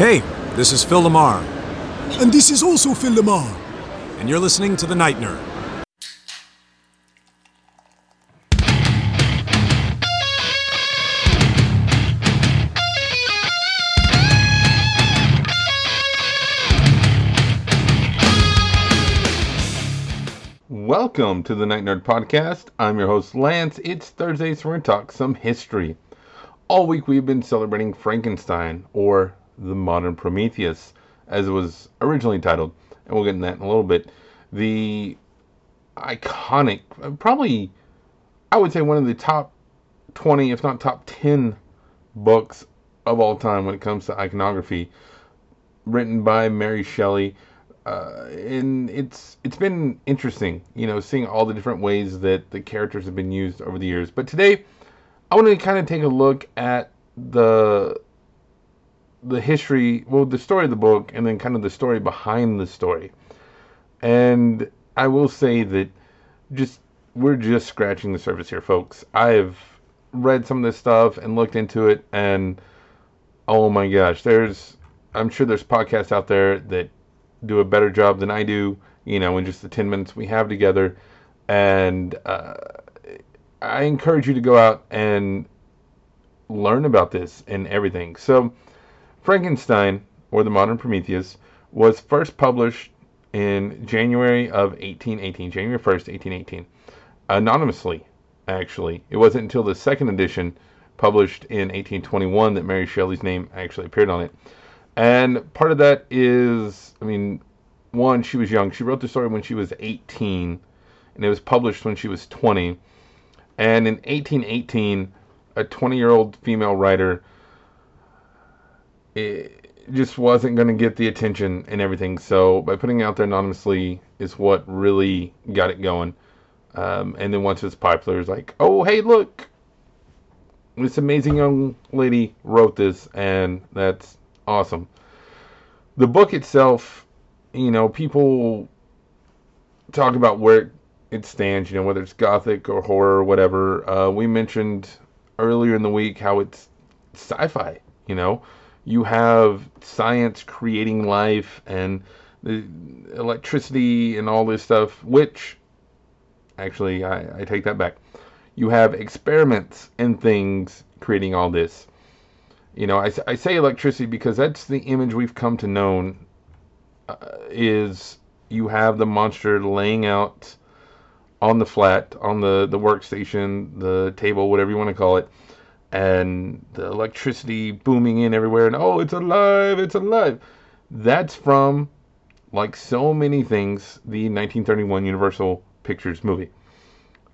Hey, this is Phil Lamar. And this is also Phil Lamar. And you're listening to The Night Nerd. Welcome to the Night Nerd Podcast. I'm your host, Lance. It's Thursday, so we're going to talk some history. All week we've been celebrating Frankenstein, or The Modern Prometheus, as it was originally titled, and we'll get into that in a little bit. The iconic, probably, I would say one of the top 20, if not top 10 books of all time when it comes to iconography, written by Mary Shelley. And it's been interesting, you know, seeing all the different ways that the characters have been used over the years. But today, I want to kind of take a look at the history, well, the story of the book, and then kind of the story behind the story. And I will say that we're just scratching the surface here, folks. I've read some of this stuff and looked into it, and oh my gosh, I'm sure there's podcasts out there that do a better job than I do, you know, in just the 10 minutes we have together. And I encourage you to go out and learn about this and everything. So Frankenstein, or the Modern Prometheus, was first published in January of 1818, January 1st, 1818, anonymously, actually. It wasn't until the second edition, published in 1821, that Mary Shelley's name actually appeared on it. And part of that is, I mean, one, she was young. She wrote the story when she was 18, and it was published when she was 20. And in 1818, a 20-year-old female writer just wasn't going to get the attention and everything. So by putting it out there anonymously is what really got it going. And then once it's popular, it's like, oh, hey, look, this amazing young lady wrote this, and that's awesome. The book itself, you know, people talk about where it stands, you know, whether it's gothic or horror or whatever. We mentioned earlier in the week how it's sci-fi, you know. You have science creating life and the electricity and all this stuff, which, actually, I take that back. You have experiments and things creating all this. You know, I say electricity because that's the image we've come to know, is you have the monster laying out on the flat, on the workstation, the table, whatever you want to call it, and the electricity booming in everywhere, and oh, it's alive, it's alive. That's from, like so many things, the 1931 Universal Pictures movie.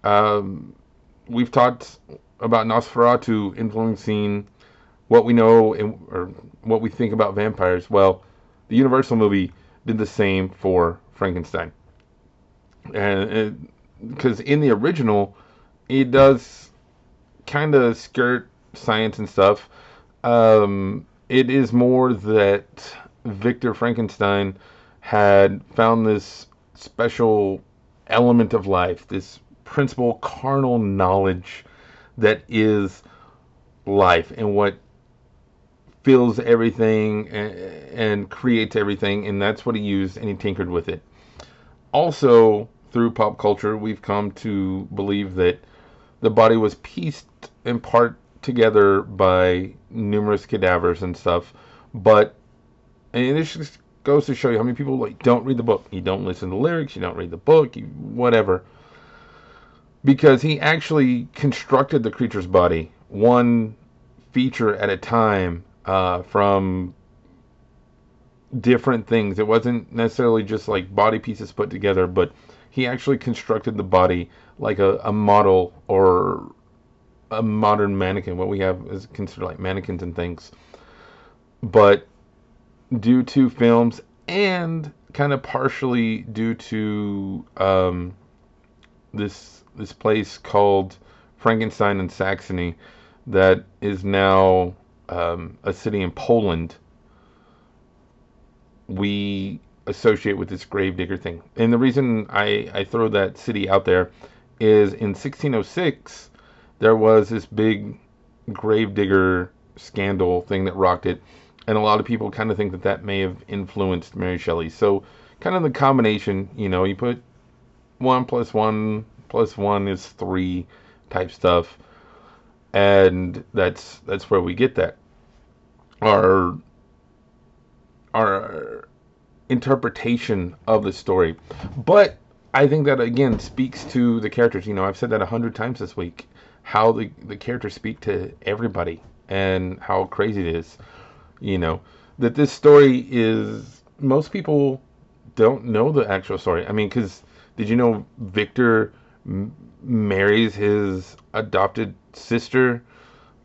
We've talked about Nosferatu influencing what we know or what we think about vampires. Well, the Universal movie did the same for Frankenstein. And because in the original, it does kind of skirt science and stuff. It is more that Victor Frankenstein had found this special element of life, this principal carnal knowledge that is life and what fills everything and creates everything, and that's what he used, and he tinkered with it. Also, through pop culture, we've come to believe that the body was pieced in part together by numerous cadavers and stuff, but, and this just goes to show you how many people, like, don't read the book. You don't listen to lyrics, you don't read the book, whatever. Because he actually constructed the creature's body, one feature at a time, from different things. It wasn't necessarily just like body pieces put together, but he actually constructed the body like a model or a modern mannequin. What we have is considered like mannequins and things. But due to films and kind of partially due to this place called Frankenstein and Saxony that is now a city in Poland, we associate with this gravedigger thing. And the reason I throw that city out there is in 1606, there was this big gravedigger scandal thing that rocked it. And a lot of people kind of think that that may have influenced Mary Shelley. So kind of the combination, you know, you put 1 + 1 + 1 = 3 type stuff. And that's where we get that. Our interpretation of the story. But I think that, again, speaks to the characters. You know, I've said that 100 times this week. How the characters speak to everybody. And how crazy it is. You know, that this story is... Most people don't know the actual story. I mean, because... Did you know Victor marries his adopted sister,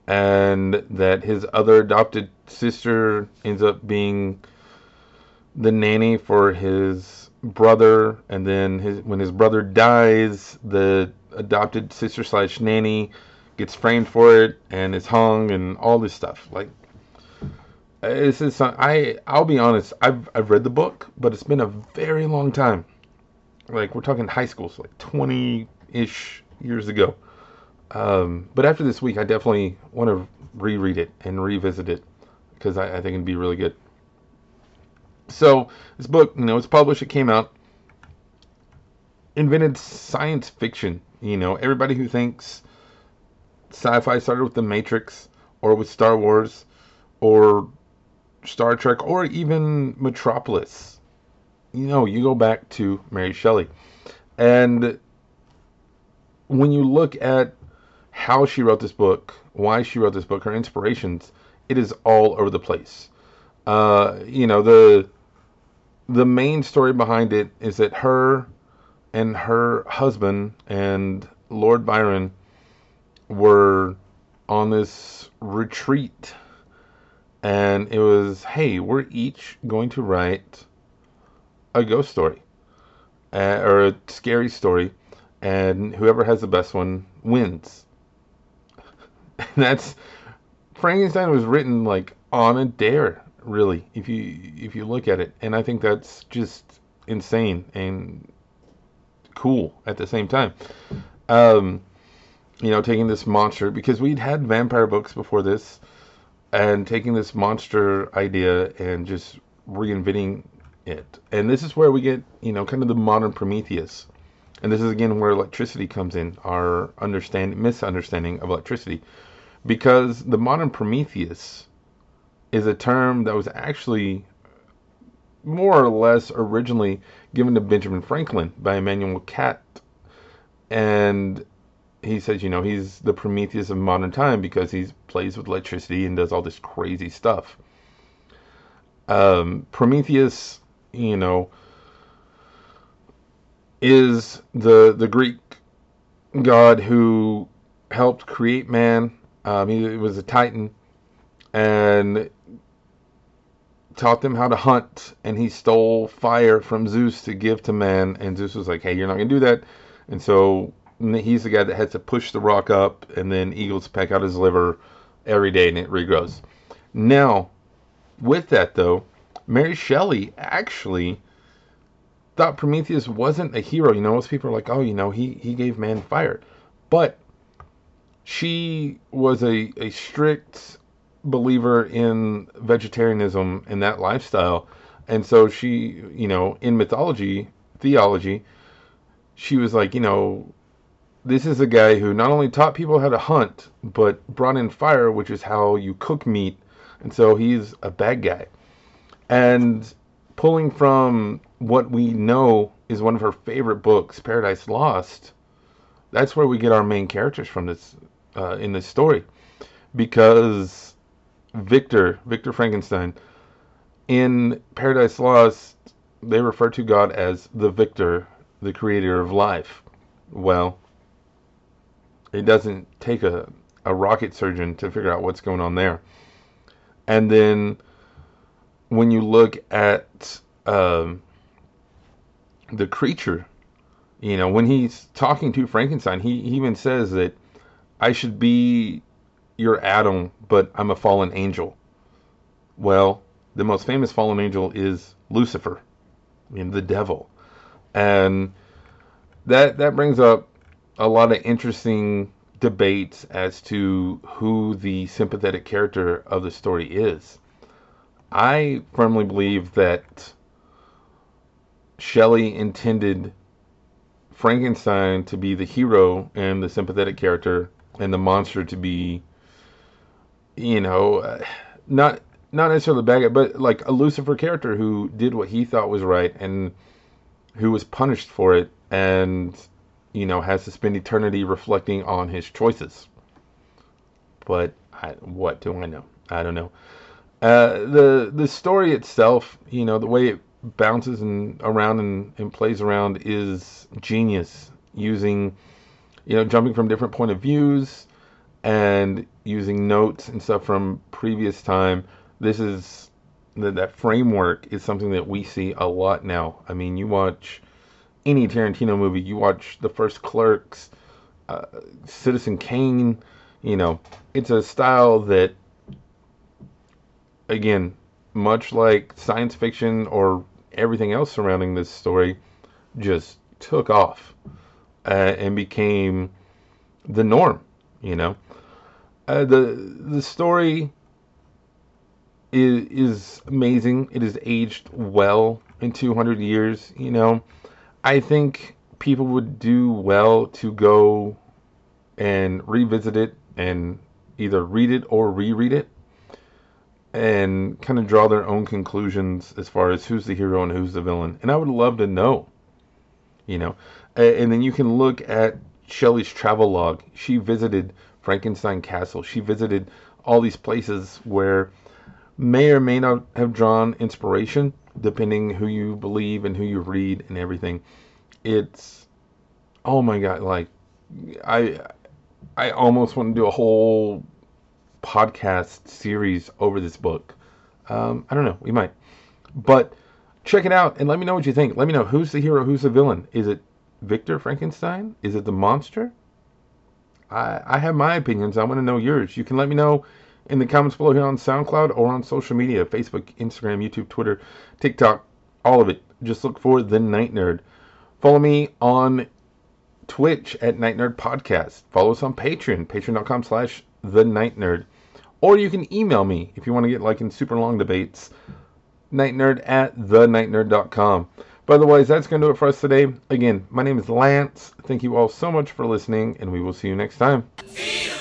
and that his other adopted sister ends up being the nanny for his brother, and then when his brother dies, the adopted sister / nanny gets framed for it and is hung and all this stuff. Like, this is I'll be honest, I've read the book, but it's been a very long time. Like, we're talking high school, so like 20-ish years ago. But after this week, I definitely want to reread it and revisit it, because I think it'd be really good. So this book, you know, it's published, it came out, invented science fiction. You know, everybody who thinks sci-fi started with The Matrix, or with Star Wars, or Star Trek, or even Metropolis. You know, you go back to Mary Shelley. And when you look at how she wrote this book, why she wrote this book, her inspirations, it is all over the place. You know, the main story behind it is that her and her husband and Lord Byron were on this retreat. And it was, hey, we're each going to write a ghost story, or a scary story, and whoever has the best one wins. That's Frankenstein was written like on a dare, really, if you look at it, and I think that's just insane and cool at the same time. You know, taking this monster, because we'd had vampire books before this, and taking this monster idea and just reinventing it. And this is where we get, you know, kind of the modern Prometheus. And this is, again, where electricity comes in, our misunderstanding of electricity. Because the modern Prometheus is a term that was actually more or less originally given to Benjamin Franklin by Emmanuel Kant. And he says, you know, he's the Prometheus of modern time because he plays with electricity and does all this crazy stuff. Prometheus... you know, is the Greek god who helped create man. He was a titan and taught them how to hunt, and he stole fire from Zeus to give to man, and Zeus was like, hey, you're not going to do that. And so he's the guy that has to push the rock up, and then eagles peck out his liver every day and it regrows. Now, with that though, Mary Shelley actually thought Prometheus wasn't a hero. You know, most people are like, oh, you know, he gave man fire. But she was a strict believer in vegetarianism and that lifestyle. And so she, you know, in mythology, theology, she was like, you know, this is a guy who not only taught people how to hunt, but brought in fire, which is how you cook meat. And so he's a bad guy. And pulling from what we know is one of her favorite books, Paradise Lost, that's where we get our main characters from this in this story. Because Victor Frankenstein, in Paradise Lost, they refer to God as the Victor, the creator of life. Well, it doesn't take a rocket surgeon to figure out what's going on there. And then... when you look at the creature, you know, when he's talking to Frankenstein, he even says that I should be your Adam, but I'm a fallen angel. Well, the most famous fallen angel is Lucifer, you know, the devil. And that brings up a lot of interesting debates as to who the sympathetic character of the story is. I firmly believe that Shelley intended Frankenstein to be the hero and the sympathetic character, and the monster to be, you know, not necessarily bad, but like a Lucifer character who did what he thought was right and who was punished for it, and, you know, has to spend eternity reflecting on his choices. But what do I know? I don't know. The story itself, you know, the way it bounces around and plays around is genius. Using, you know, jumping from different point of views and using notes and stuff from previous time. This is, that framework is something that we see a lot now. I mean, you watch any Tarantino movie, you watch the first Clerks, Citizen Kane, you know, it's a style that, again, much like science fiction or everything else surrounding this story, just took off and became the norm, you know. The story is amazing. It is aged well in 200 years, you know. I think people would do well to go and revisit it and either read it or reread it and kind of draw their own conclusions as far as who's the hero and who's the villain. And I would love to know, you know. And then you can look at Shelley's travel log. She visited Frankenstein Castle. She visited all these places where may or may not have drawn inspiration, depending who you believe and who you read and everything. It's, oh my God, like, I almost want to do a whole podcast series over this book. I don't know, we might. But check it out and let me know what you think. Let me know who's the hero, who's the villain. Is it Victor Frankenstein? Is it the monster? I have my opinions. I want to know yours. You can let me know in the comments below here on SoundCloud or on social media. Facebook, Instagram, YouTube, Twitter, TikTok, all of it. Just look for The Night Nerd. Follow me on Twitch at Night Nerd Podcast. Follow us on Patreon, patreon.com/TheNightNerd. Or you can email me if you want to get like in super long debates, nightnerd@thenightnerd.com. But otherwise, that's going to do it for us today. Again, my name is Lance. Thank you all so much for listening, and we will see you next time.